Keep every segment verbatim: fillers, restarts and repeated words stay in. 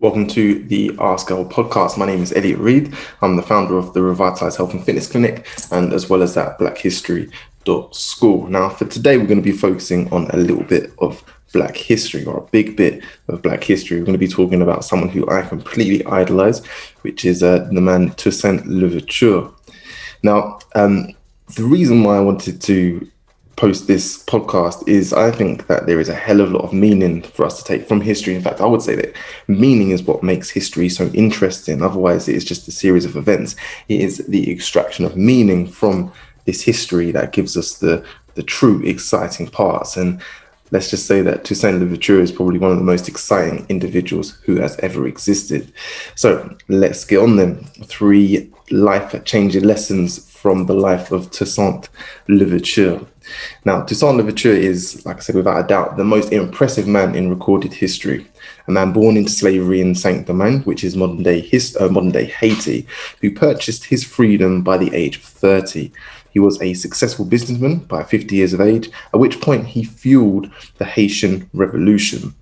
Welcome to the Ask L podcast. My name is Elliot Reed. I'm the founder of the Revitalize Health and Fitness Clinic, and as well as that, black history dot school. Now, for today, we're going to be focusing on a little bit of Black history, or a big bit of Black history. We're going to be talking about someone who I completely idolize, which is uh, the man Toussaint L'Ouverture. Now, um, the reason why I wanted to post this podcast is I think that there is a hell of a lot of meaning for us to take from history. In fact, I would say that meaning is what makes history so interesting. Otherwise, it is just a series of events. It is the extraction of meaning from this history that gives us the, the true exciting parts. And let's just say that Toussaint L'Ouverture is probably one of the most exciting individuals who has ever existed. So let's get on them. Three life-changing lessons from the life of Toussaint L'Ouverture. Now, Toussaint L'Ouverture is, like I said, without a doubt, the most impressive man in recorded history. A man born into slavery in Saint Domingue, which is modern-day his, uh, modern-day Haiti, who purchased his freedom by the age of thirty. He was a successful businessman by fifty years of age, at which point he fueled the Haitian Revolution.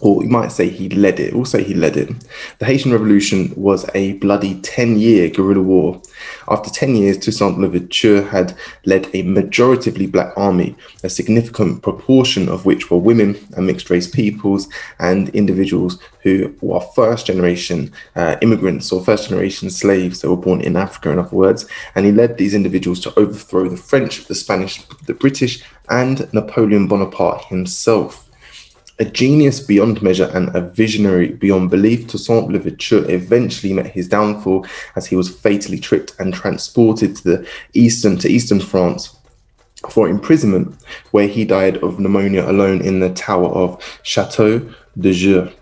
Or we might say he led it. We'll say he led it. The Haitian Revolution was a bloody ten-year guerrilla war. After ten years, Toussaint L'Ouverture had led a majoritively black army, a significant proportion of which were women and mixed-race peoples and individuals who were first-generation uh, immigrants or first-generation slaves that were born in Africa, in other words. And he led these individuals to overthrow the French, the Spanish, the British, and Napoleon Bonaparte himself. A genius beyond measure and a visionary beyond belief, Toussaint L'Ouverture eventually met his downfall as he was fatally tricked and transported to the eastern to eastern France for imprisonment, where he died of pneumonia alone in the tower of Chateau de Jure.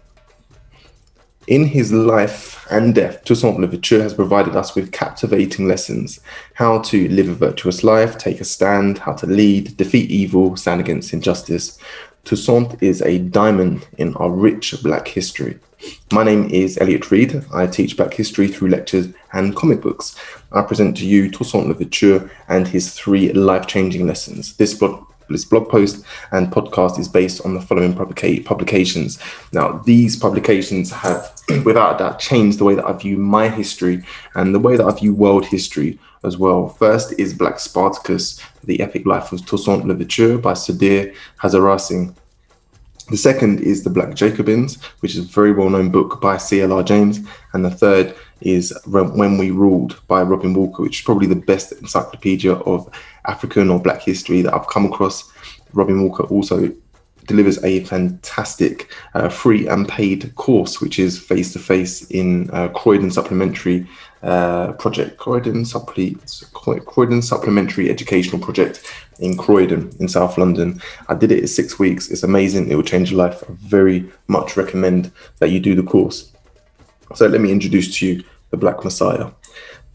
In his life and death, Toussaint L'Ouverture has provided us with captivating lessons: how to live a virtuous life, take a stand, how to lead, defeat evil, stand against injustice. Toussaint is a diamond in our rich Black history. My name is Elliot Reed. I teach Black history through lectures and comic books. I present to you Toussaint L'Ouverture and his three life-changing lessons. This blog, this blog post and podcast is based on the following publica- publications. Now, these publications have, without a doubt, changed the way that I view my history and the way that I view world history as well. First is Black Spartacus, The Epic Life of Toussaint L'Ouverture by Sudhir Hazareesingh. The second is The Black Jacobins, which is a very well-known book by C L R James. And the third is When We Ruled by Robin Walker, which is probably the best encyclopedia of African or Black history that I've come across. Robin Walker also delivers a fantastic uh, free and paid course, which is face-to-face in uh, Croydon Supplementary uh, Project, Croydon, Supple- Croydon Supplementary Educational Project in Croydon in South London. I did it in six weeks. It's amazing. It will change your life. I very much recommend that you do the course. So let me introduce to you The Black Messiah.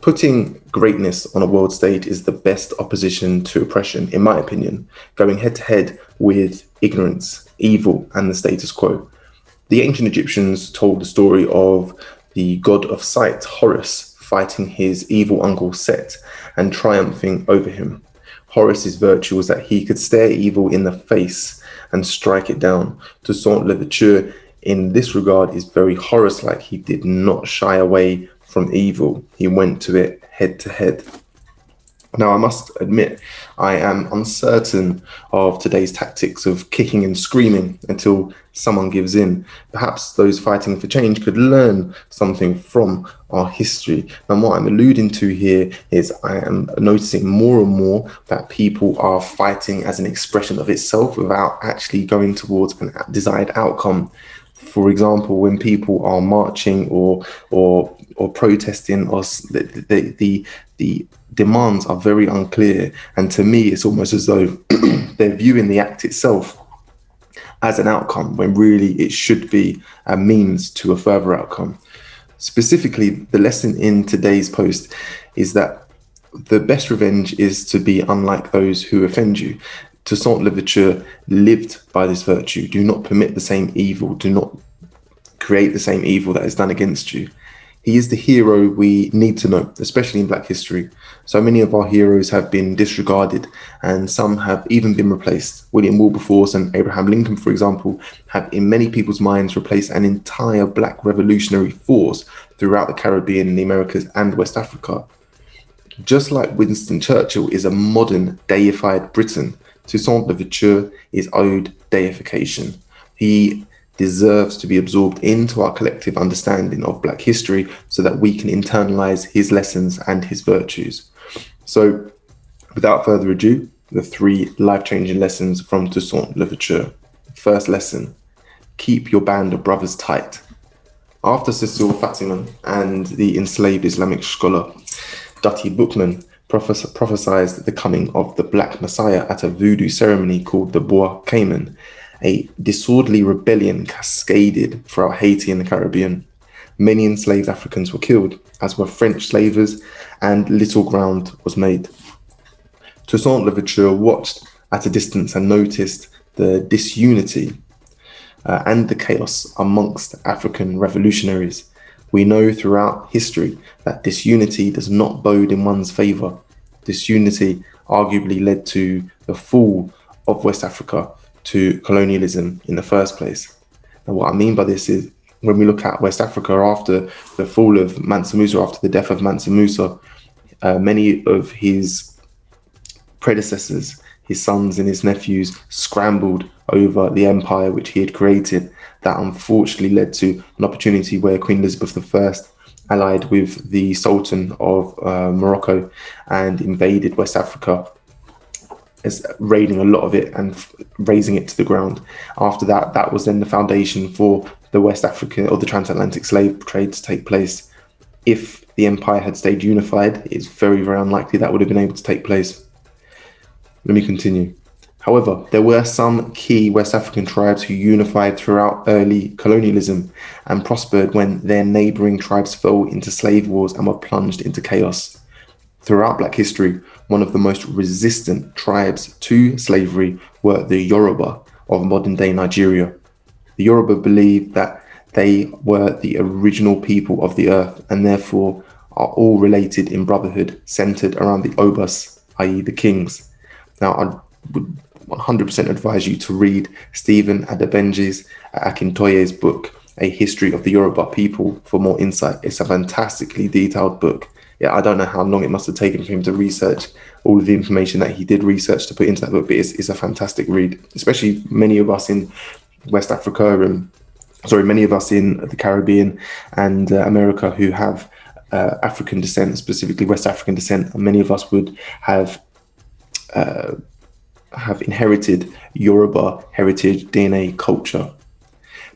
Putting greatness on a world stage is the best opposition to oppression, in my opinion, going head-to-head with ignorance, evil, and the status quo. The ancient Egyptians told the story of the god of sight, Horus, fighting his evil uncle Set and triumphing over him. Horus's virtue was that he could stare evil in the face and strike it down. Toussaint L'Ouverture, in this regard, is very Horus-like. He did not shy away from evil. He went to it head to head. Now, I must admit, I am uncertain of today's tactics of kicking and screaming until someone gives in. Perhaps those fighting for change could learn something from our history. And what I'm alluding to here is I am noticing more and more that people are fighting as an expression of itself without actually going towards a desired outcome. For example, when people are marching or or or protesting, or the the the, the demands are very unclear, and to me, it's almost as though they're viewing the act itself as an outcome, when really it should be a means to a further outcome. Specifically, the lesson in today's post is that the best revenge is to be unlike those who offend you. Toussaint L'Ouverture lived by this virtue. Do not permit the same evil. Do not create the same evil that is done against you. He is the hero we need to know, especially in Black history. So many of our heroes have been disregarded, and some have even been replaced. William Wilberforce and Abraham Lincoln, for example, have in many people's minds replaced an entire Black revolutionary force throughout the Caribbean, the Americas, and West Africa. Just like Winston Churchill is a modern deified Briton, Toussaint L'Ouverture is owed deification. He deserves to be absorbed into our collective understanding of Black history so that we can internalize his lessons and his virtues. So, without further ado, the three life-changing lessons from Toussaint L'Ouverture. First lesson, keep your band of brothers tight. After Cécile Fatiman and the enslaved Islamic scholar Dutty Boukman prophes- prophesied the coming of the Black Messiah at a voodoo ceremony called the Bois Caïman, a disorderly rebellion cascaded throughout Haiti and the Caribbean. Many enslaved Africans were killed, as were French slavers, and little ground was made. Toussaint L'Ouverture watched at a distance and noticed the disunity uh, and the chaos amongst African revolutionaries. We know throughout history that disunity does not bode in one's favour. Disunity arguably led to the fall of West Africa to colonialism in the first place. And what I mean by this is, when we look at West Africa after the fall of Mansa Musa, after the death of Mansa Musa, uh, many of his predecessors, his sons and his nephews, scrambled over the empire which he had created. That unfortunately led to an opportunity where Queen Elizabeth the First allied with the Sultan of uh, Morocco and invaded West Africa, as raiding a lot of it and f- raising it to the ground. After that, that was then the foundation for the West African or the transatlantic slave trade to take place. If the empire had stayed unified, it's very, very unlikely that would have been able to take place. Let me continue. However, there were some key West African tribes who unified throughout early colonialism and prospered when their neighbouring tribes fell into slave wars and were plunged into chaos. Throughout Black history, one of the most resistant tribes to slavery were the Yoruba of modern-day Nigeria. The Yoruba believed that they were the original people of the earth and therefore are all related in brotherhood centred around the Obas, that is the kings. Now, I would one hundred percent advise you to read Stephen Adebenji's Akintoye's book, A History of the Yoruba People, for more insight. It's a fantastically detailed book. Yeah, I don't know how long it must have taken for him to research all of the information that he did research to put into that book, but it's, it's a fantastic read, especially many of us in West Africa, and sorry, many of us in the Caribbean and uh, America who have uh, African descent, specifically West African descent, and many of us would have uh, have inherited Yoruba heritage, D N A, culture.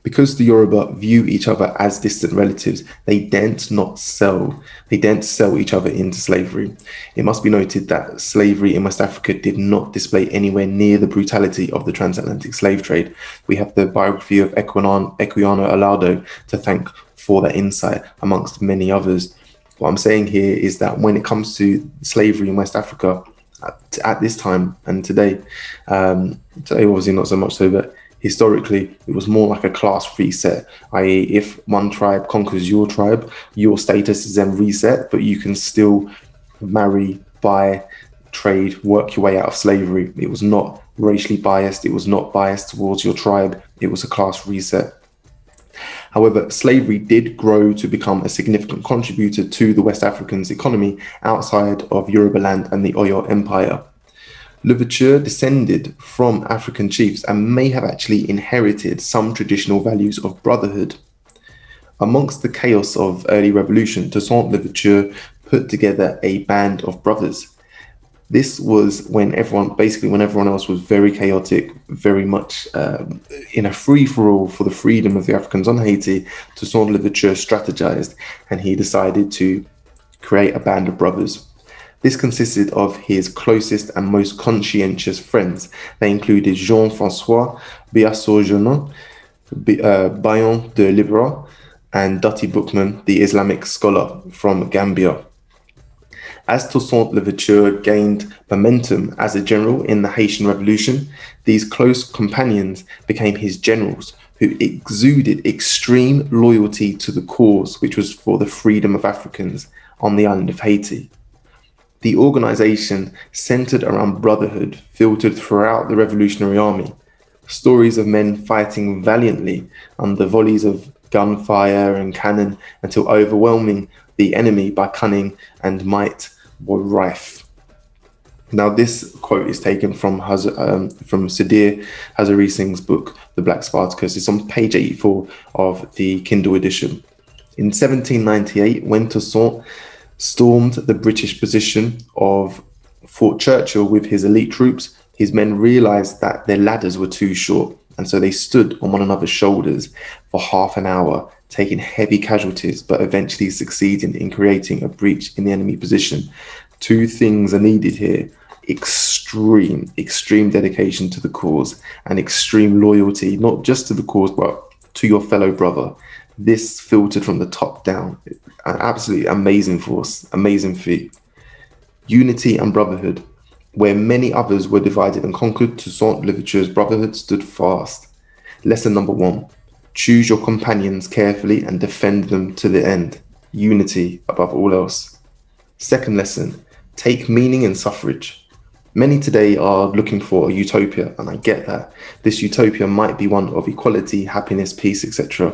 Because the Yoruba view each other as distant relatives, they daren't not sell. They daren't sell each other into slavery. It must be noted that slavery in West Africa did not display anywhere near the brutality of the transatlantic slave trade. We have the biography of Equiano Alado to thank for that insight, amongst many others. What I'm saying here is that when it comes to slavery in West Africa, at, at this time and today, um, today obviously not so much so, but historically, it was more like a class reset, that is if one tribe conquers your tribe, your status is then reset, but you can still marry, buy, trade, work your way out of slavery. It was not racially biased. It was not biased towards your tribe. It was a class reset. However, slavery did grow to become a significant contributor to the West Africans' economy outside of Yoruba land and the Oyo Empire. L'Ouverture descended from African chiefs and may have actually inherited some traditional values of brotherhood. Amongst the chaos of early revolution, Toussaint L'Ouverture put together a band of brothers. This was when everyone, basically when everyone else was very chaotic, very much uh, in a free-for-all for the freedom of the Africans on Haiti, Toussaint L'Ouverture strategized and he decided to create a band of brothers. This consisted of his closest and most conscientious friends. They included Jean-Francois Biasso-Gernon, B- uh, Bayon de Libra, and Dutty Boukman, the Islamic scholar from Gambia. As Toussaint L'Ouverture gained momentum as a general in the Haitian Revolution, these close companions became his generals, who exuded extreme loyalty to the cause, which was for the freedom of Africans on the island of Haiti. The organization centered around brotherhood, filtered throughout the Revolutionary Army. Stories of men fighting valiantly under volleys of gunfire and cannon until overwhelming the enemy by cunning and might were rife. Now, this quote is taken from Haz- um, from Sudhir Hazareesingh's book, The Black Spartacus. It's on page eighty-four of the Kindle edition. In seventeen ninety-eight, when Toussaint stormed the British position of Fort Churchill with his elite troops, his men realized that their ladders were too short, and so they stood on one another's shoulders for half an hour, taking heavy casualties, but eventually succeeding in creating a breach in the enemy position. Two things are needed here: extreme, extreme dedication to the cause and extreme loyalty, not just to the cause, but to your fellow brother. This filtered from the top down. An absolutely amazing force, amazing feat. Unity and brotherhood. Where many others were divided and conquered, Toussaint L'Ouverture's brotherhood stood fast. Lesson number one, choose your companions carefully and defend them to the end. Unity above all else. Second lesson, take meaning in suffrage. Many today are looking for a utopia, and I get that. This utopia might be one of equality, happiness, peace, et cetera.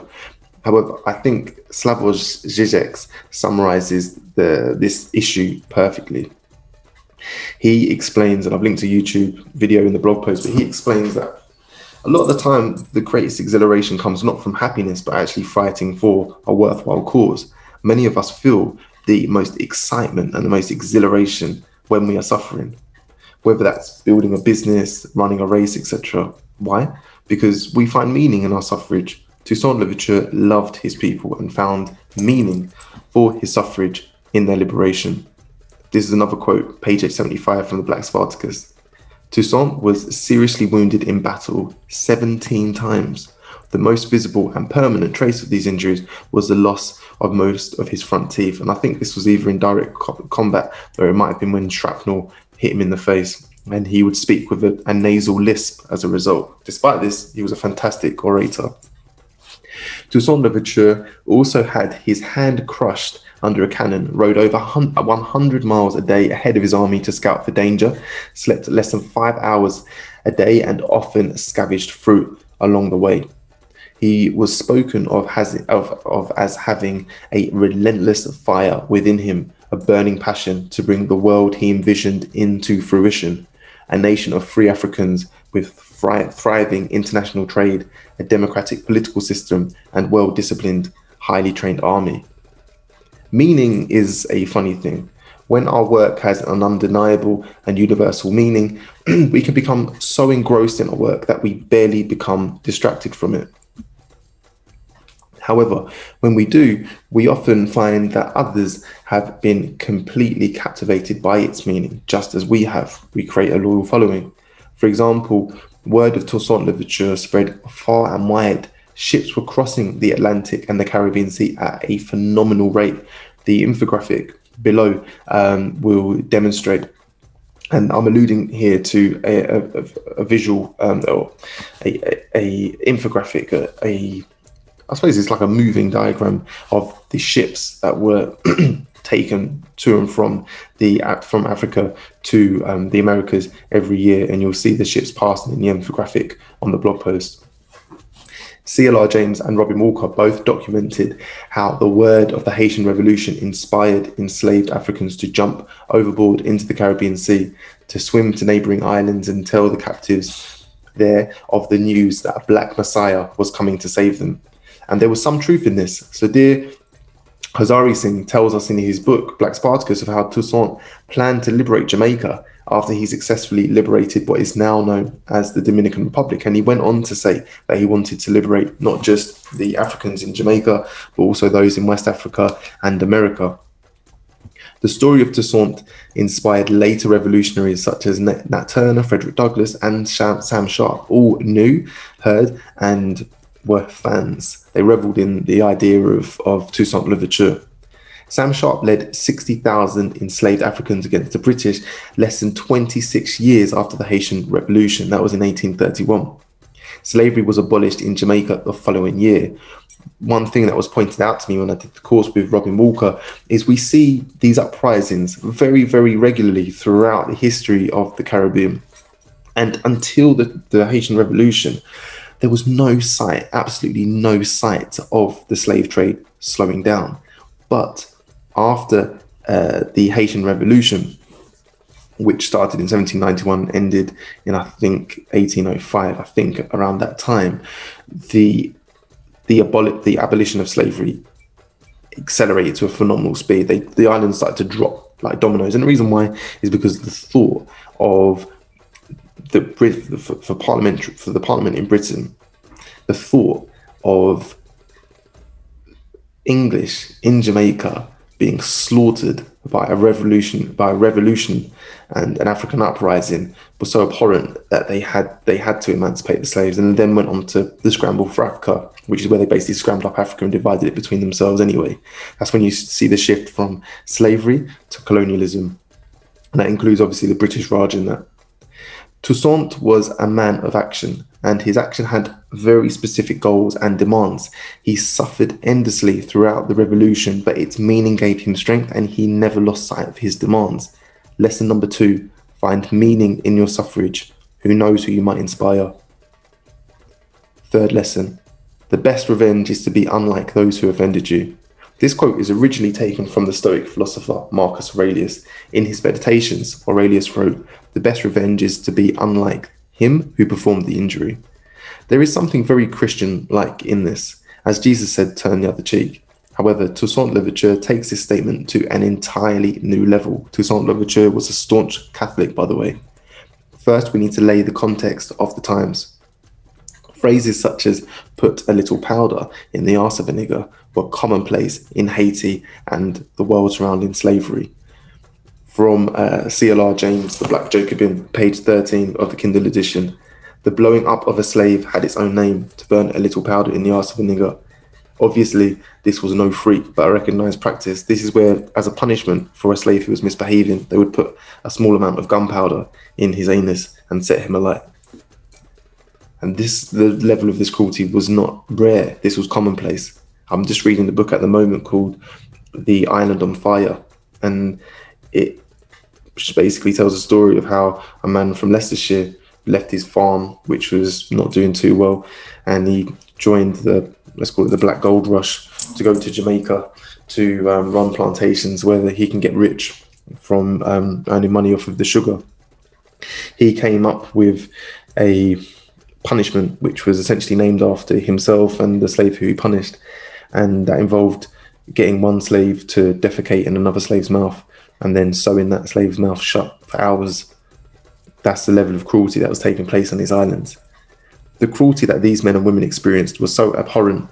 However, I think Slavoj Žižek summarizes the, this issue perfectly. He explains, and I've linked a YouTube video in the blog post, but he explains that a lot of the time the greatest exhilaration comes not from happiness, but actually fighting for a worthwhile cause. Many of us feel the most excitement and the most exhilaration when we are suffering, whether that's building a business, running a race, et cetera. Why? Because we find meaning in our suffrage. Toussaint L'Ouverture loved his people and found meaning for his suffrage in their liberation. This is another quote, page eight seventy-five from the Black Spartacus. Toussaint was seriously wounded in battle seventeen times. The most visible and permanent trace of these injuries was the loss of most of his front teeth. And I think this was either in direct co- combat, or it might have been when shrapnel hit him in the face, and he would speak with a, a nasal lisp as a result. Despite this, he was a fantastic orator. Toussaint L'Ouverture also had his hand crushed under a cannon, rode over one hundred miles a day ahead of his army to scout for danger, slept less than five hours a day, and often scavenged fruit along the way. He was spoken of as, of, of as having a relentless fire within him, a burning passion to bring the world he envisioned into fruition, a nation of free Africans with thri- thriving international trade, a democratic political system, and well-disciplined, highly trained army. Meaning is a funny thing. When our work has an undeniable and universal meaning, we can become so engrossed in our work that we barely become distracted from it. However, when we do, we often find that others have been completely captivated by its meaning, just as we have. We create a loyal following. For example, word of Toussaint L'Ouverture spread far and wide. Ships were crossing the Atlantic and the Caribbean Sea at a phenomenal rate. The infographic below um, will demonstrate, and I'm alluding here to a, a, a visual, um, or a, a, a infographic, a, a, I suppose it's like a moving diagram of the ships that were taken to and from the from Africa to um, the Americas every year, and you'll see the ships passing in the infographic on the blog post. C L R James and Robin Walker both documented how the word of the Haitian Revolution inspired enslaved Africans to jump overboard into the Caribbean Sea, to swim to neighboring islands and tell the captives there of the news that a black messiah was coming to save them. And there was some truth in this. Sudhir Hazareesingh tells us in his book, Black Spartacus, of how Toussaint planned to liberate Jamaica after he successfully liberated what is now known as the Dominican Republic. And he went on to say that he wanted to liberate not just the Africans in Jamaica, but also those in West Africa and America. The story of Toussaint inspired later revolutionaries such as Nat Turner, Frederick Douglass, and Sam Sharp. All knew, heard, and were fans. They reveled in the idea of, of Toussaint L'Ouverture. Sam Sharp led sixty thousand enslaved Africans against the British less than twenty-six years after the Haitian Revolution. That was in eighteen thirty-one. Slavery was abolished in Jamaica the following year. One thing that was pointed out to me when I did the course with Robin Walker is we see these uprisings very, very regularly throughout the history of the Caribbean. And until the, the Haitian Revolution, there was no sight, absolutely no sight of the slave trade slowing down. But after uh, the Haitian Revolution, which started in seventeen ninety-one, ended in, I think, eighteen oh five, I think around that time, the the, aboli- the abolition of slavery accelerated to a phenomenal speed. They, the island started to drop like dominoes. And the reason why is because the thought of the for, for parliament for the parliament in Britain, the thought of English in Jamaica being slaughtered by a revolution, by a revolution and an African uprising was so abhorrent that they had they had to emancipate the slaves, and then went on to the scramble for Africa, which is where they basically scrambled up Africa and divided it between themselves anyway. That's when you see the shift from slavery to colonialism. And that includes obviously the British Raj in that. Toussaint was a man of action, and his action had very specific goals and demands. He suffered endlessly throughout the revolution, but its meaning gave him strength, and he never lost sight of his demands. Lesson number two, find meaning in your suffrage. Who knows who you might inspire? Third lesson, the best revenge is to be unlike those who offended you. This quote is originally taken from the Stoic philosopher Marcus Aurelius. In his Meditations, Aurelius wrote, "The best revenge is to be unlike him who performed the injury." There is something very Christian-like in this. As Jesus said, "Turn the other cheek." However, Toussaint L'Ouverture takes this statement to an entirely new level. Toussaint L'Ouverture was a staunch Catholic, by the way. First, we need to lay the context of the times. Phrases such as "put a little powder in the arse of a nigger" were commonplace in Haiti and the world surrounding slavery. From uh, C L R James, The Black Jacobin, page thirteen of the Kindle edition, "The blowing up of a slave had its own name, to burn a little powder in the arse of a nigger." Obviously, this was no freak, but a recognised practice. This is where, as a punishment for a slave who was misbehaving, they would put a small amount of gunpowder in his anus and set him alight. And this, the level of this cruelty was not rare. This was commonplace. I'm just reading the book at the moment called The Island on Fire. And it basically tells a story of how a man from Leicestershire left his farm, which was not doing too well. And he joined the, let's call it the Black Gold Rush, to go to Jamaica to um, run plantations where he can get rich from um, earning money off of the sugar. He came up with a punishment which was essentially named after himself and the slave who he punished, and that involved getting one slave to defecate in another slave's mouth and then sewing that slave's mouth shut for hours. That's the level of cruelty that was taking place on these islands. The cruelty that these men and women experienced was so abhorrent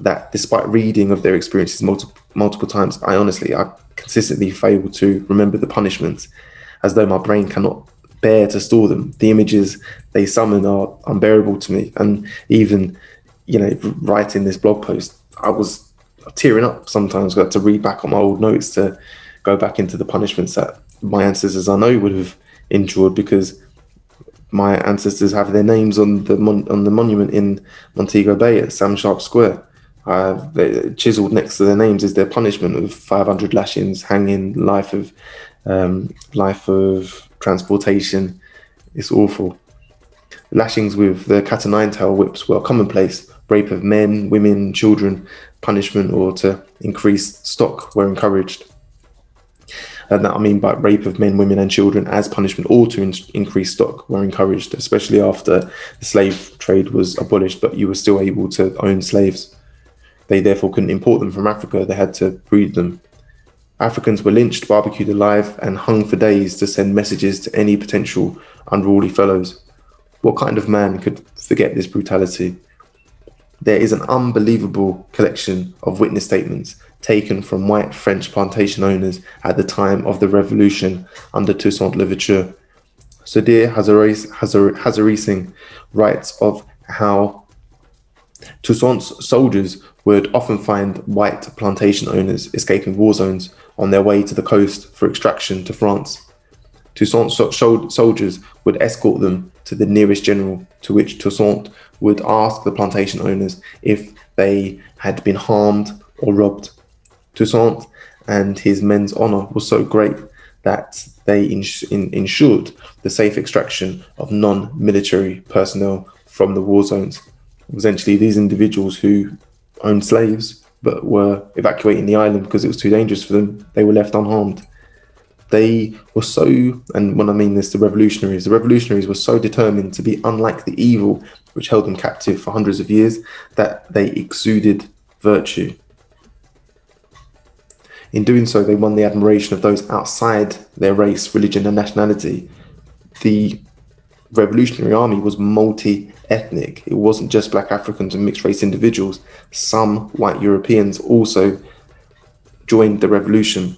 that, despite reading of their experiences multiple, multiple times, I honestly, I consistently fail to remember the punishments, as though my brain cannot bear to store them. The images they summon are unbearable to me. And even, you know, writing this blog post, I was tearing up sometimes. I had to read back on my old notes to go back into the punishments that my ancestors I know would have endured, because my ancestors have their names on the mon- on the monument in Montego Bay at Sam Sharp Square. Uh, chiseled next to their names is their punishment of five hundred lashings, hanging, life of um, life of transportation. It's awful. Lashings with the cat o' nine tail whips were commonplace. Rape of men, women, children, punishment or to increase stock were encouraged. And that I mean by rape of men, women and children as punishment or to in- increase stock were encouraged, especially after the slave trade was abolished, but you were still able to own slaves. They therefore couldn't import them from Africa. They had to breed them. Africans were lynched, barbecued alive, and hung for days to send messages to any potential unruly fellows. What kind of man could forget this brutality? There is an unbelievable collection of witness statements taken from white French plantation owners at the time of the revolution under Toussaint L'Ouverture. Sudhir Hazareesingh writes of how Toussaint's soldiers would often find white plantation owners escaping war zones on their way to the coast for extraction to France. Toussaint's soldiers would escort them to the nearest general, to which Toussaint would ask the plantation owners if they had been harmed or robbed. Toussaint and his men's honor was so great that they ins- in- ensured the safe extraction of non-military personnel from the war zones. Essentially, these individuals who owned slaves but were evacuating the island because it was too dangerous for them, they were left unharmed. They were so, and when I mean this, the revolutionaries, the revolutionaries were so determined to be unlike the evil which held them captive for hundreds of years, that they exuded virtue. In doing so, they won the admiration of those outside their race, religion, and nationality. The Revolutionary Army was multi-ethnic. It wasn't just Black Africans and mixed-race individuals. Some white Europeans also joined the revolution.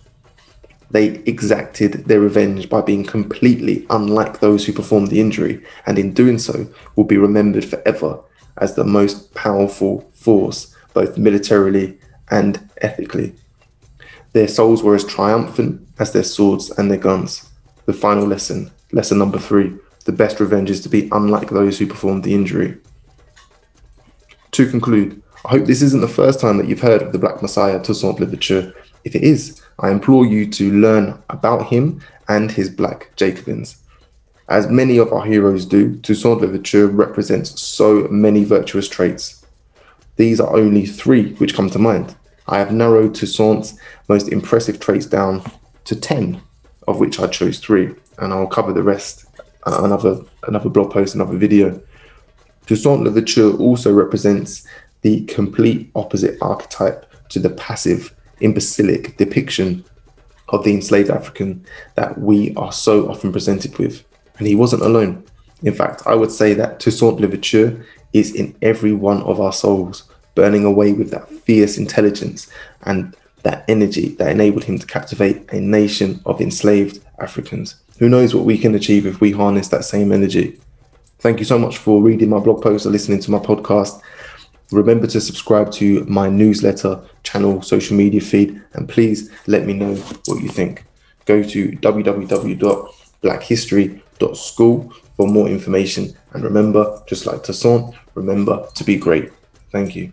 They exacted their revenge by being completely unlike those who performed the injury, and in doing so, will be remembered forever as the most powerful force, both militarily and ethically. Their souls were as triumphant as their swords and their guns. The final lesson, lesson number three, the best revenge is to be unlike those who performed the injury. To conclude, I hope this isn't the first time that you've heard of the Black Messiah, Toussaint L'Ouverture. If it is, I implore you to learn about him and his Black Jacobins. As many of our heroes do, Toussaint L'Ouverture represents so many virtuous traits. These are only three which come to mind. I have narrowed Toussaint's most impressive traits down to ten, of which I chose three, and I'll cover the rest uh, another another blog post, another video. Toussaint L'Ouverture also represents the complete opposite archetype to the passive, imbecilic depiction of the enslaved African that we are so often presented with. And he wasn't alone. In fact, I would say that Toussaint L'Ouverture is in every one of our souls, burning away with that fierce intelligence and that energy that enabled him to captivate a nation of enslaved Africans. Who knows what we can achieve if we harness that same energy? Thank you so much for reading my blog post or listening to my podcast. Remember to subscribe to my newsletter, channel, social media feed, and please let me know what you think. Go to w w w dot black history dot school for more information. And remember, just like Toussaint, remember to be great. Thank you.